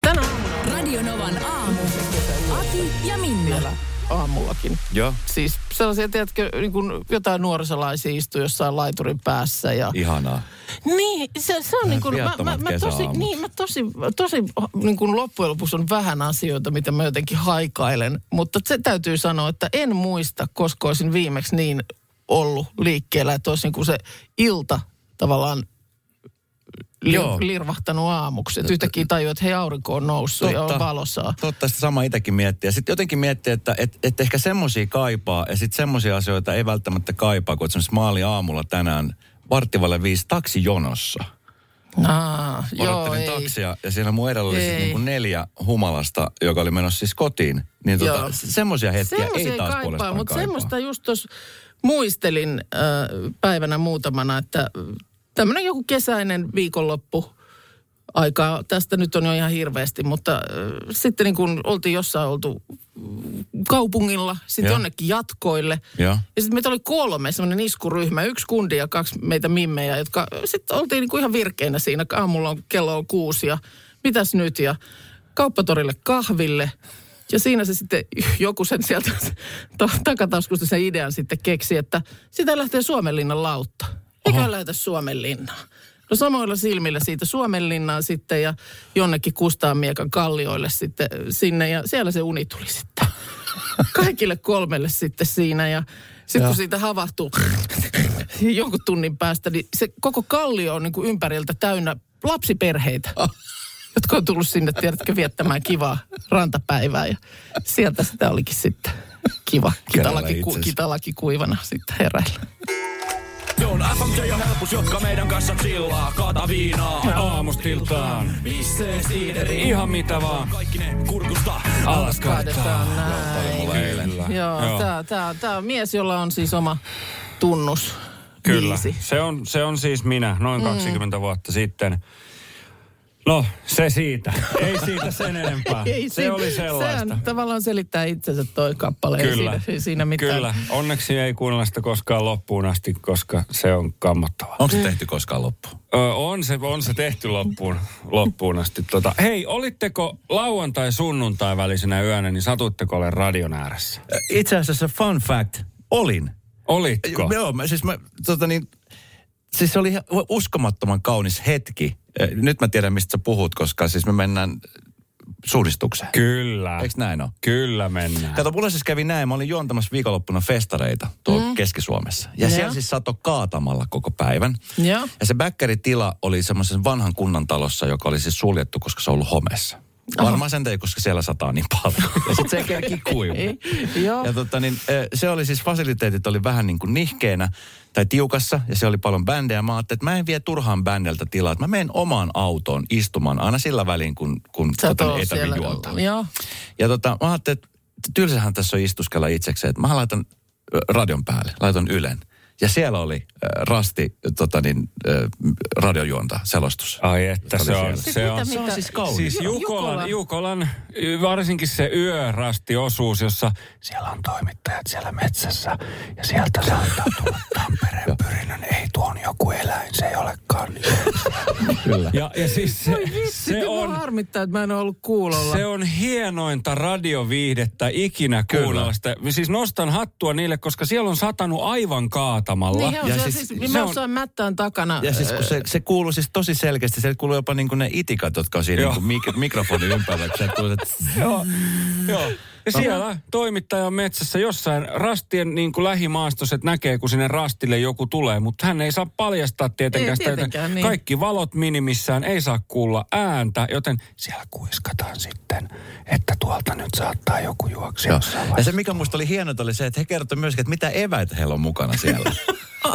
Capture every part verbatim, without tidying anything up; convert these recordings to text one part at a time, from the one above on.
Tänään Radio Novan aamu. Aki ja Minna. Aamullakin. Joo. Siis sellaisia, tiedätkö, niin kuin jotain nuorisolaisia istuu jossain laiturin päässä. Ja... Ihanaa. Niin, se, se on niin kuin... Viattomat kesäaamut. Niin, mä tosi, tosi niin kuin loppujen lopuksi on vähän asioita, mitä mä jotenkin haikailen. Mutta se täytyy sanoa, että en muista, koska olisin viimeksi niin ollut liikkeellä, että olisi niin kuin se ilta tavallaan Li- lirvahtanut aamuksi. Että yhtäkkiä tajuu, että hei, aurinko on noussut totta, ja on valosaa. Totta, sitä sama itsekin miettii. Ja sitten jotenkin miettii, että et, et ehkä semmoisia kaipaa ja sitten semmoisia asioita ei välttämättä kaipaa, kun esimerkiksi maali aamulla tänään varttivalle viisi taksijonossa. Aa, Odottelin joo, taksia ei. Ja siinä mun edellä oli sit niinku neljä humalasta, joka oli menossa siis kotiin. Niin tota, semmoisia hetkiä semmosia ei taas kaipaa, puolestaan mutta kaipaa. Semmoista just tuossa muistelin äh, päivänä muutamana, että... Tämmöinen joku kesäinen viikonloppu aikaa. Tästä nyt on jo ihan hirveästi, mutta äh, sitten niin kun oltiin jossain oltu kaupungilla, sitten ja. jonnekin jatkoille. Ja, ja sitten meitä oli kolme, semmoinen iskuryhmä, yksi kundi ja kaksi meitä mimmejä, jotka sitten oltiin niin kuin ihan virkeinä siinä. Aamulla on kello on kuusi ja mitäs nyt ja kauppatorille kahville. Ja siinä se sitten joku sen sieltä takataskusta sen idean sitten keksi, että sitä lähtee Suomenlinnan lautta. Eikä lähetä Suomenlinnaan. No samoilla silmillä siitä Suomenlinnaan sitten ja jonnekin Kustaanmiekan kallioille sitten sinne. Ja siellä se uni tuli sitten. Kaikille kolmelle sitten siinä. Ja sitten kun siitä havahtuu jonkun tunnin päästä, niin se koko kallio on niin kuin ympäriltä täynnä lapsiperheitä, jotka on tullut sinne, tiedätkö, viettämään kivaa rantapäivää. Ja sieltä sitä olikin sitten kiva. Kitalaki, ku, kitalaki kuivana sitten heräillä. On F M J ja helpus, jotka meidän kanssa chillaa. Kaata viinaa aamustiltaan. Pissee siideri. Ihan mitä vaan. Kaikki ne kurkusta alas kaitetaan. Näin. Joo, Joo. Tää, tää, tää on mies, jolla on siis oma tunnus. Kyllä. Se on, se on siis minä noin kaksikymmentä mm. vuotta sitten. No, se siitä. Ei siitä sen enempää. Ei, se oli sellaista. Sehän tavallaan selittää itsensä toi kappale. Kyllä. Siinä, siinä mitään. Kyllä. Onneksi ei kuunnella sitä koskaan loppuun asti, koska se on kammottavaa. Onko se tehty koskaan loppuun? Öö, on, se, on se tehty loppuun, loppuun asti. Tota, hei, olitteko lauantai-sunnuntai välisenä yönä, niin satutteko olen radion ääressä? Itse asiassa fun fact, olin. Olitko? Joo, siis mä, tota niin... Siis se oli uskomattoman kaunis hetki. Nyt mä tiedän, mistä sä puhut, koska siis me mennään suunnistukseen. Kyllä. Eiks näin ole? Kyllä mennään. Kato, mulla siis kävi näin. Mä olin juontamassa viikonloppuna festareita tuolla mm. Keski-Suomessa. Ja, ja siellä siis satoi kaatamalla koko päivän. Ja, ja se bäkkäritila oli semmoisessa vanhan kunnan talossa, joka oli siis suljettu, koska se on ollut homeessa. Oho. Varmaan sen tein, koska siellä sataa niin paljon. Ja sit se kerki kuivuu. Ja tota niin, se oli siis, fasiliteetit oli vähän niin kuin nihkeenä tai tiukassa, ja se oli paljon bändejä. Mä ajattelin, että mä en vie turhaan bändeltä tilaa. Mä menen omaan autoon istumaan aina sillä välin, kun, kun tota, ei tarvitse juota. Ja tota, mä ajattelin, että tylsähän tässä on istuskella itsekseen, että mä laitan radion päälle, laitan Ylen. Ja siellä oli äh, Rasti tota niin, äh, radiojuonta, selostus. Ai että se on, se, se on. Se on siis kaunis. Siis Jukolan, Jukolan, varsinkin se yörastiosuus, jossa siellä on toimittajat siellä metsässä. Ja sieltä saattaa tulla Tampereen pyrinnön, ei tuon joku eläin, se ei olekaan. Kyllä. Ja, ja siis se, se on... Mua harmittaa, että mä en ole ollut kuulolla. Se on hienointa radioviihdettä ikinä kuulolla. Siis nostan hattua niille, koska siellä on satanut aivan kaata. Niin joo, ja siis, siis, niin mä oon mättään takana. Ja siis kun se, se kuuluu siis tosi selkeästi, se kuuluu jopa niin kuin ne itikat, jotka on siinä niin kuin mik- mikrofonin ympärillä. Joo, joo. Ja siellä toimittaja on metsässä jossain rastien niin kuin lähimaastoset näkee, kun sinne rastille joku tulee, mutta hän ei saa paljastaa tietenkään ei, sitä. Tietenkään, niin. Kaikki valot minimissään, ei saa kuulla ääntä, joten siellä kuiskataan sitten, että tuolta nyt saattaa joku juoksia. Ja se mikä musta oli hienoa oli se, että he kertoi myöskin, että mitä eväitä heillä on mukana siellä.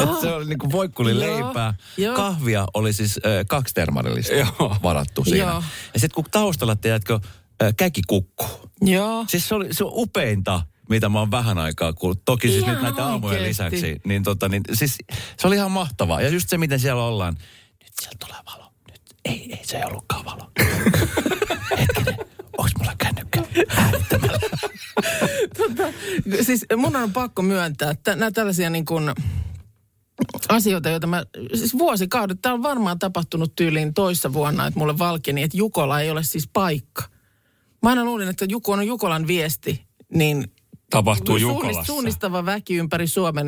Että se oli niin kuin voikkuli leipää. Kahvia oli siis äh, kaksi termarillista varattu siinä. Joo. Ja sitten kun taustalla tiedätkö, äh, käkikukku. Joo. Siis se oli se oli upeinta, mitä mä oon vähän aikaa kuullut. Toki ihan siis nyt näitä aamuja lisäksi. Niin tota, niin, siis se oli ihan mahtavaa. Ja just se, miten siellä ollaan. Nyt siellä tulee valo. Nyt ei, ei se ei ollutkaan valo. Hetkinen, onks mulla kännykkä äänittämällä? Tota, siis mun on pakko myöntää, että nämä tällaisia niin kuin asioita, joita mä, siis vuosikaudet, tää on varmaan tapahtunut tyyliin toissa vuonna, että mulle valkeni, että Jukola ei ole siis paikka. Mä aina luulin, että Juku on Jukolan viesti, niin tapahtuu Jukolassa. Suunnistava väki ympäri Suomen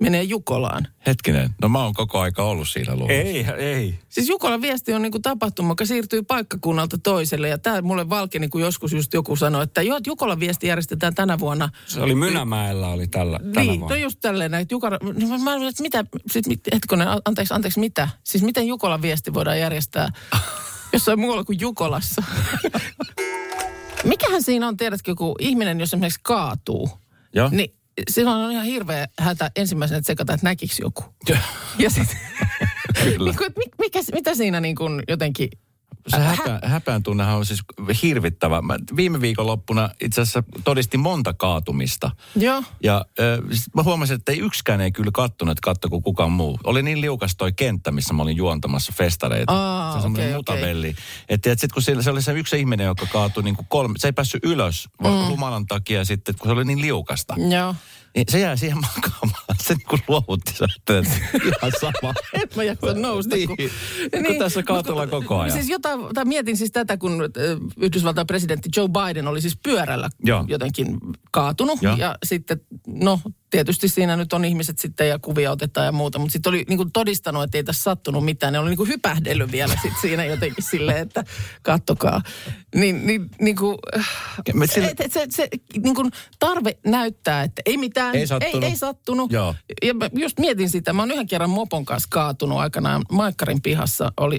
menee Jukolaan. Hetkinen, no mä oon koko aika ollut siinä luvussa. Ei, ei. Siis Jukolan viesti on niinku tapahtuma, joka siirtyy paikkakunnalta toiselle. Ja tää mulle valkeni, kun joskus just joku sanoi, että joo, Jukolan viesti järjestetään tänä vuonna. Se oli Mynämäellä oli tällä, niin, tänä vuonna. Niin, no just tälleen näin. Jukola, no mä oon, että mitä, sit, hetkinen, anteeksi, anteeksi, mitä? Siis miten Jukolan viesti voidaan järjestää jossain muualla kuin Jukolassa? Mikähän siinä on, tiedätkö, kun ihminen, jos esimerkiksi kaatuu, joo, niin silloin on ihan hirveä hätä ensimmäisenä tsekata, että näkikö joku. Ja, ja sitten, niin mitä siinä niin kuin jotenkin... Se häpä, häpään tunnehan on siis hirvittävä. Mä viime viikonloppuna itse asiassa todistin monta kaatumista. Joo. Ja äh, sit mä huomasin, että ei yksikään ei kyllä kattonut, että katso kuin kukaan muu. Oli niin liukas toi kenttä, missä mä olin juontamassa festareita. Aa, se on semmoinen okay, mutavelli. Okay. Että et sit kun siellä, se oli se yksi ihminen, joka kaatui niin kuin kolme, se ei päässyt ylös mm. lumalan takia sitten, kun se oli niin liukasta. Joo. Niin se jää siihen makaamaan. Se niin kuin luovutti sä, että ihan sama. Et mä jaksa nousta. Niin, kun, niin, kun niin, tässä kaatulla kun, koko ajan. Siis jotain, tai mietin siis tätä, kun Yhdysvaltain presidentti Joe Biden oli siis pyörällä joo, jotenkin kaatunut. Joo. Ja sitten, no tietysti siinä nyt on ihmiset sitten ja kuvia otetaan ja muuta. Mutta sitten oli niin kuin todistanut, että ei tässä sattunut mitään. Ne oli niin kuin hypähdellyt vielä sitten siinä jotenkin silleen, että kattokaa. Niin, niin, niin kuin, sille... se, se, se niin kuin tarve näyttää, että ei mitään. Ei sattunut. Ei, ei sattunut. Joo. Ja mä just mietin sitä. Mä oon yhden kerran mopon kanssa kaatunut aikanaan. Maikkarin pihassa oli,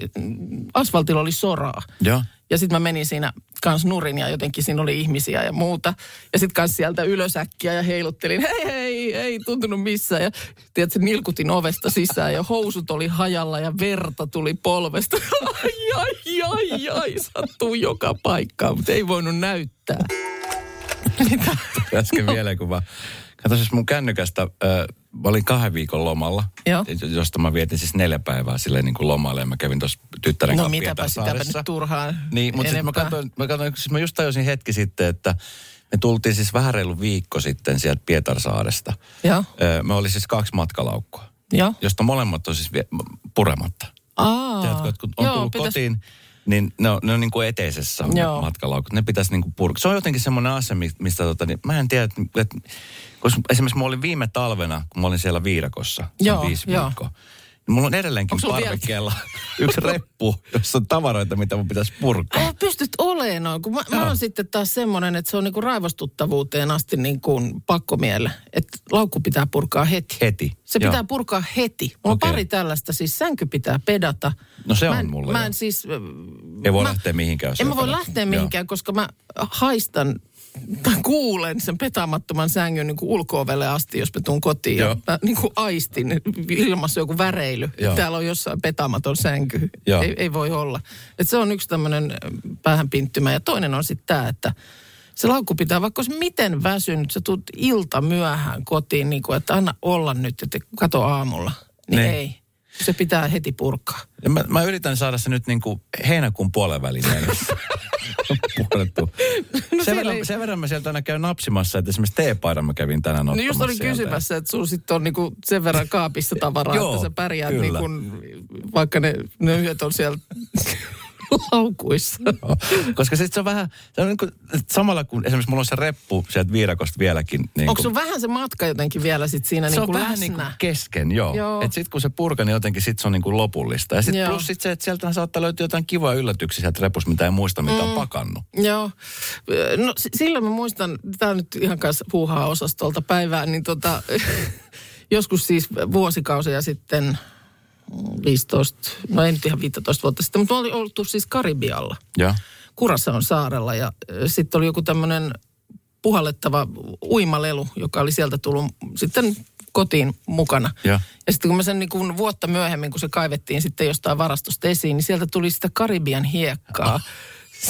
asfaltilla oli soraa. Joo. Ja sit mä menin siinä kans nurin ja jotenkin siinä oli ihmisiä ja muuta. Ja sit kans sieltä ylösäkkiä ja heiluttelin. Hei, hei, ei tuntunut missään. Ja tiedätkö, nilkutin ovesta sisään ja housut oli hajalla ja verta tuli polvesta. Ai, ai, ai, ai, sattuu joka paikkaan, mutta ei voinut näyttää. Mitä? Äsken no. vielä, kun mä... Kato siis mun kännykästä, äh, mä olin kahden viikon lomalla, joo, josta mä vietin siis neljä päivää silleen niin kuin lomalle. Ja mä kävin tuossa tyttären no, kanssa Pietarsaaressa. No mitäpä sitäpä nyt turhaan. Niin, mutta siis mä, katsoin, mä, katsoin, siis mä just tajusin hetki sitten, että me tultiin siis vähän reilu viikko sitten sieltä Pietarsaaresta. Joo. Äh, me oli siis kaksi matkalaukkoa, joo, josta molemmat on siis vie, purematta. Aa. Tiedätkö, kun on joo, tullut pitäis... kotiin. Niin ne on, ne on niin kuin eteisessä matkalaukut. Ne pitäisi niin kuin purkaa. Se on jotenkin semmoinen asia, mistä tota, niin, mä en tiedä, että... Koska esimerkiksi mä olin viime talvena, kun mä olin siellä Viidakossa, joo, viisi viikkoa. Niin mulla on edelleenkin parvekkeella yksi reppu, jossa on tavaroita, mitä mun pitäisi purkaa. Äh, pystyt olemaan noin. Kun mä, mä oon sitten taas semmoinen, että se on niin kuin raivostuttavuuteen asti niin kuin pakkomielle. Että laukku pitää purkaa heti. Heti. Se joo, pitää purkaa heti. Mulla okay, on pari tällaista, siis sänky pitää pedata. No se mä, on mulle. Mä en siis... Ei voi mä, lähteä mihinkään. En mä voi lähteä mihinkään, joo, koska mä haistan... Mä kuulen sen petaamattoman sängyn niin kuin ulko-ovelle asti, jos mä tuun kotiin. Joo. Ja mä niin kuin aistin ilmassa joku väreily. Joo. Täällä on jossain petaamaton sänky. Ei, ei voi olla. Et se on yksi tämmöinen päähänpinttymä. Ja toinen on sitten tämä, että se laukku pitää, vaikka olisi miten väsynyt, sä tuut ilta myöhään kotiin, niin kuin, että anna olla nyt, että kato aamulla. Niin ne, ei. Se pitää heti purkaa. Mä, mä yritän saada se nyt niin kuin heinäkuun puolen väliin. No sen, verran, ei... sen verran mä sieltä aina käyn napsimassa, että esimerkiksi teepaidan mä kävin tänään ottamassa. No just olin kysymässä, että sun sitten on niinku sen verran kaapissa tavaraa, joo, että sä pärjäät niinku, vaikka ne, ne yhdet on siellä laukuissa. No, koska sitten se on vähän, se on niinku, samalla kun esimerkiksi mulla on se reppu sieltä Viidakosta vieläkin. Niinku, onko sun vähän se matka jotenkin vielä sitten siinä niinku läsnä? Se on vähän niinku kesken, joo, joo. Että sitten kun se purka, niin jotenkin sitten se on niinku lopullista. Ja sitten plus sit se, että sieltä saattaa löytyä jotain kivaa yllätyksiä sieltä repusta, mitä ei muista, mitä mm. on pakannut. Joo. No s- silloin mä muistan, tää on nyt ihan kanssa puuhaa osastolta päivään, niin tota, joskus siis vuosikausia sitten... viisitoista, no ei nyt ihan viisitoista vuotta sitten, mutta me oli oltu siis Karibialla. Joo. Curaçaon saarella ja sitten oli joku tämmöinen puhallettava uimalelu, joka oli sieltä tullut sitten kotiin mukana. Ja, ja sitten kun mä sen niin kuin vuotta myöhemmin, kun se kaivettiin sitten jostain varastosta esiin, niin sieltä tuli sitä Karibian hiekkaa. Oh.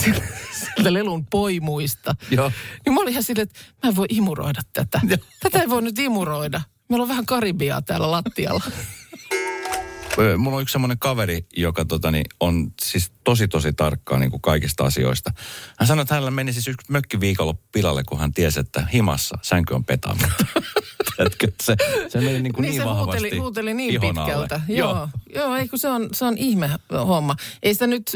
Sieltä lelun poimuista. Joo. Niin mä olin ihan silleen, että mä en voi imuroida tätä. Joo. Tätä ei voi nyt imuroida. Meillä on vähän Karibiaa täällä lattialla. Mulla on yksi semmoinen kaveri, joka totani, on siis tosi tosi tarkkaa niin kuin kaikista asioista. Hän sanoi, että hänellä meni siis yksi mökkiviikonloppu pilalle, kun hän tiesi, että himassa sänky on petaamatta. Se, se meni niin, kuin niin, niin se vahvasti huuteli, huuteli niin pitkältä. Joo, joo. joo ei, kun se on, se on ihme homma. Ei sitä nyt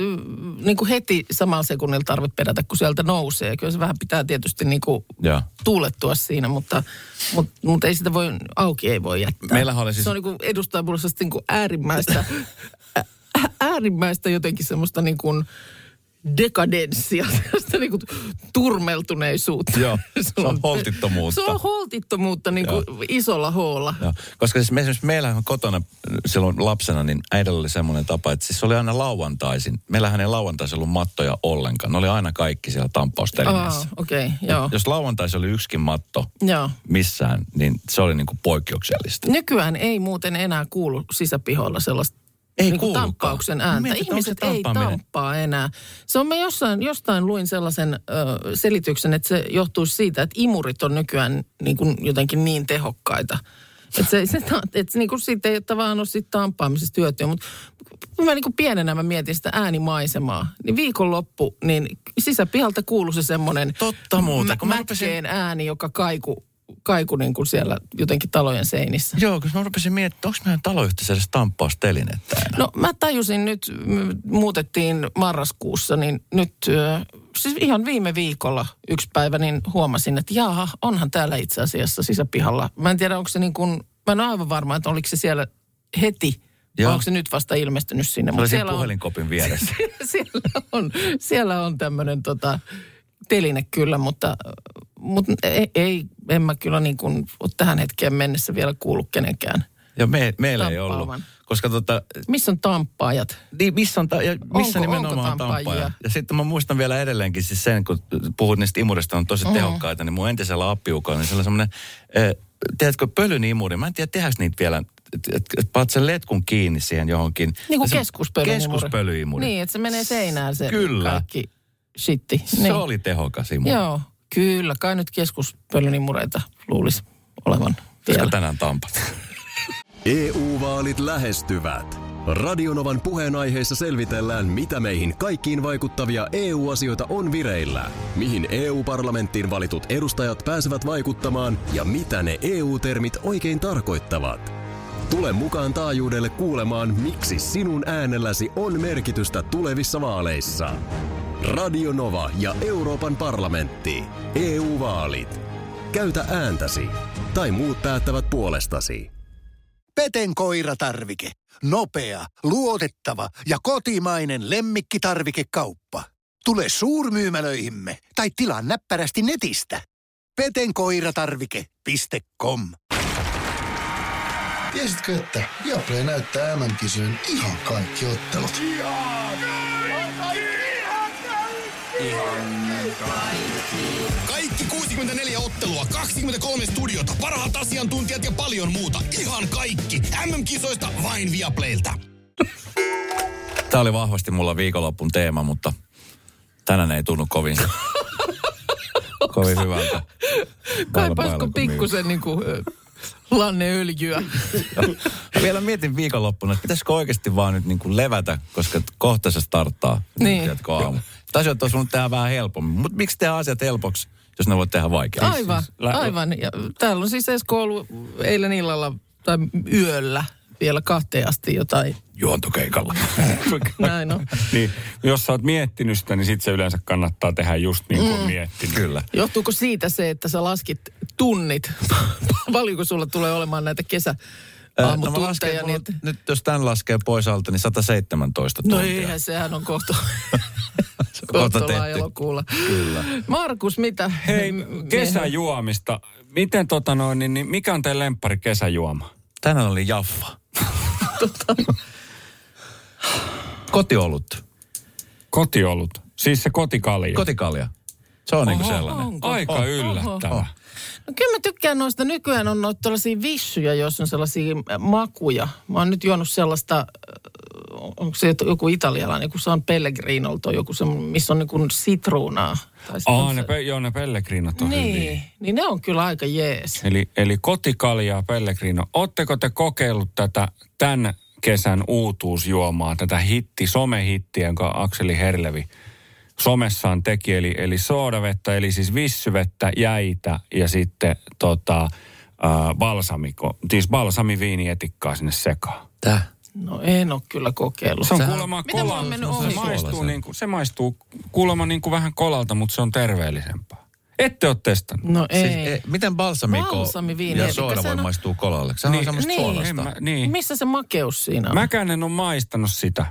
niin kuin heti samalla sekunnilla tarvitse pelätä, kun sieltä nousee. Kyllä se vähän pitää tietysti niin kuin tuulettua siinä, mutta, mutta, mutta ei sitä voi, auki ei voi jättää. Meillähän oli siis... Se on niin kuin edustaa puolesta niin kuin äärimmäistä, ä, äärimmäistä jotenkin semmoista niin kuin... dekadenssia, sellaista niinku turmeltuneisuutta. Joo, se on holtittomuutta. Se on holtittomuutta niinku isolla hoolla. Joo. Koska siis me, esimerkiksi meillähän kotona silloin lapsena, niin äidellä oli semmoinen tapa, että siis se oli aina lauantaisin. Meillähän ei lauantaisin ollut mattoja ollenkaan. Ne oli aina kaikki siellä tamppaustelineessä. Oh, okei, okay, joo. Jos lauantaisin oli yksikin matto joo. missään, niin se oli niinku poikkeuksellista. Nykyään ei muuten enää kuulu sisäpiholla sellaista. Ei niin tamppauksen ääntä. Mietit, ihmiset ei tamppaa enää. Se on, mä jossain, jostain luin sellaisen ö, selityksen, että se johtuu siitä, että imurit on nykyään niin kuin jotenkin niin tehokkaita. Että se, se, et se niin kuin siitä ei tavallaan ole siitä tamppaamisesta hyötyä. Mutta mä niin kuin pienenä mä mietin sitä äänimaisemaa. Niin viikonloppu, niin sisäpihalta kuului se semmoinen mä, mäkeen rupesin... ääni, joka kaikui. kaiku niin kuin siellä jotenkin talojen seinissä. Joo, koska mä rupesin miettimään, onko meidän taloyhteisössä tamppaustelineettä enää? No mä tajusin nyt, muutettiin marraskuussa, niin nyt siis ihan viime viikolla yksi päivä, niin huomasin, että jaha, onhan täällä itse asiassa sisäpihalla. Mä en tiedä, onko se niin kuin, mä en ole aivan varma, että oliko se siellä heti, vai onko se nyt vasta ilmestynyt sinne. Se oli siellä puhelinkopin on, vieressä. siellä on, siellä on tämmöinen tota... teline kyllä, mutta, mutta ei, ei, en mä kyllä niin kuin ole tähän hetkeen mennessä vielä kuullut kenenkään. Ja me, meillä ei ollut, koska tota... Missä on tamppaajat? Niin, missä on ta- ja missä onko, nimenomaan onko tamppaajat? Ja sitten mä muistan vielä edelleenkin siis sen, kun puhut niistä imurista, on tosi mm-hmm. tehokkaita, niin mun entisellä appiukolla, niin se on semmoinen, eh, teetkö pölyn imuri? Mä en tiedä, tehdäänkö niitä vielä... että paat sen letkun kiinni siihen johonkin. Niin kuin keskuspölyimuri. Keskuspölyimuri. Niin, että se menee seinään se kyllä. kaikki... Shitti. Se niin. oli tehokas imuri. Joo, kyllä. Kai nyt keskuspölynimureita luulisi olevan vielä. Koska tänään tampat. E U-vaalit lähestyvät. Radionovan puheenaiheessa selvitellään, mitä meihin kaikkiin vaikuttavia E U-asioita on vireillä. Mihin E U-parlamenttiin valitut edustajat pääsevät vaikuttamaan ja mitä ne E U-termit oikein tarkoittavat. Tule mukaan taajuudelle kuulemaan, miksi sinun äänelläsi on merkitystä tulevissa vaaleissa. Radio Nova ja Euroopan parlamentti. E U-vaalit. Käytä ääntäsi. Tai muut päättävät puolestasi. Peten koiratarvike. Nopea, luotettava ja kotimainen lemmikkitarvikekauppa. Tule suurmyymälöihimme tai tilaa näppärästi netistä. peten koiratarvike piste com Tiesitkö, että Viaplay näyttää M M-kisojen ihan kaikki ottelut? Ihan kaikki! Ihan kaikki. Kaikki kuusikymmentäneljä ottelua, kaksikymmentäkolme studiota, parhaat asiantuntijat ja paljon muuta. Ihan kaikki. M M-kisoista vain Viaplaylta. Tämä oli vahvasti mulla viikonloppun teema, mutta tänään ei tunnu kovin, kovin hyvältä. Kaipaisko pikkusen niin kuin... lanneöljyä. Vielä mietin viikonloppuna, että pitäisikö oikeasti vaan nyt niin kuin levätä, koska kohta se starttaa. Niin. Aamu. Asiat olisi voinut tehdä vähän helpommin. Mutta miksi tehdä asiat helpoksi, jos ne voit tehdä vaikeaa? Aivan, Lä- aivan. Ja täällä on siis Esko ollut eilen illalla tai yöllä vielä kahteen asti jotain. Juontokeikalla. Näin on. Niin, jos sä oot miettinyt sitä, niin sit se yleensä kannattaa tehdä just niin kuin mm. miettinyt. Kyllä. Johtuuko siitä se, että sä laskit tunnit? Paljonko sulla tulee olemaan näitä kesä? Äh, no lasken, niin, että... Nyt jos tämän laskee pois alta, niin sata seitsemäntoista tuntia. No eihän, sehän on kohta... Kohta elokuulla. Kyllä. Markus, mitä? Hei, kesäjuomista. Miten tota noin, niin, niin mikä on teidän lemppari kesäjuoma? Tänään oli Jaffa. Tota. Kotiolut. Kotiolut. Siis se kotikalja. Kotikalja. Se on oho, niin sellainen. Onko? Aika oho, yllättävä. Oho. No kyllä mä tykkään noista. Nykyään on noita tällaisia vissyjä, joissa on sellaisia makuja. Mä oon nyt juonut sellaista, onko se joku italialainen, joku San Pellegrinolta, joku se, missä on niin kuin sitruunaa. Aa, ne, pe- joo, ne Pellegrinot on niin, hyviä. Niin, ne on kyllä aika jees. Eli, eli kotikaljaa Pellegrino. Ootteko te kokeillut tätä tämän kesän uutuusjuomaa, tätä hitti, somehitti, jonka Akseli Herlevi somessaan teki, eli, eli soodavettä, eli siis vissyvettä, jäitä ja sitten tota, äh, balsamiko, siis balsamiviinietikkaa sinne sekaan. Täh? No en ole kyllä kokeillut. Se on kuulemma kola. Se maistuu, niin kuin, se maistuu kuulemma niin kuin vähän kolalta, mutta se on terveellisempää. Ette ole testannut. No ei. Siis, e, miten balsamiko ja sooda voi on maistuu kolalle? Se niin, on semmoista niin, suolasta. Niin. Missä se makeus siinä on? Mäkään en ole maistanut sitä.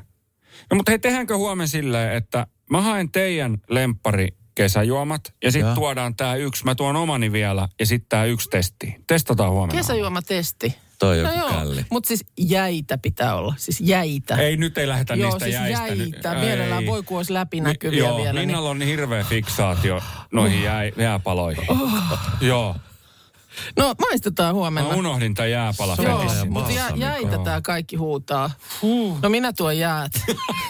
No mutta hei, tehdäänkö huomenna silleen, että mä haen teidän lemppari kesäjuomat ja sitten tuodaan tää yksi. Mä tuon omani vielä ja sitten tää yksi testiin. Testataan huomenna. Kesäjuomatesti. Toi no joku källi. Mutta siis jäitä pitää olla. Siis jäitä. Ei, nyt ei lähdetä joo, niistä siis jäistä. Joo, siis jäitä. Mielellään voi, kun olisi läpinäkyviä Mi- joo, vielä. Joo, Minnalla niin... on hirveä fiksaatio noihin jää, jääpaloihin. Oh. Joo. No maistetaan huomenna. Mä unohdin tää jääpala. Joo, mutta jä, jäitä tää kaikki huutaa. Huh. No minä tuon jäät.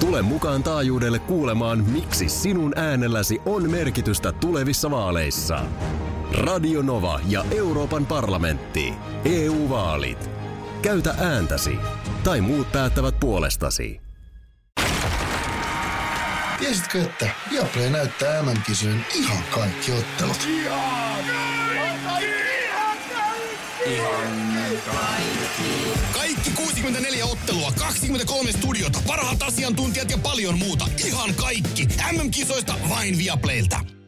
Tule mukaan taajuudelle kuulemaan, miksi sinun äänelläsi on merkitystä tulevissa vaaleissa. Radio Nova ja Euroopan parlamentti. E U-vaalit. Käytä ääntäsi. Tai muut päättävät puolestasi. Tiesitkö, että Viaplay näyttää M M-kisojen ihan kaikki ottelut? Ihan kaikki! Ihan kaikki! Ihan kaikki. Kaikki kuusikymmentäneljä ottelua, kaksikymmentäkolme studiota, parhaat asiantuntijat ja paljon muuta. Ihan kaikki. äm äm-kisoista vain Viaplaylta.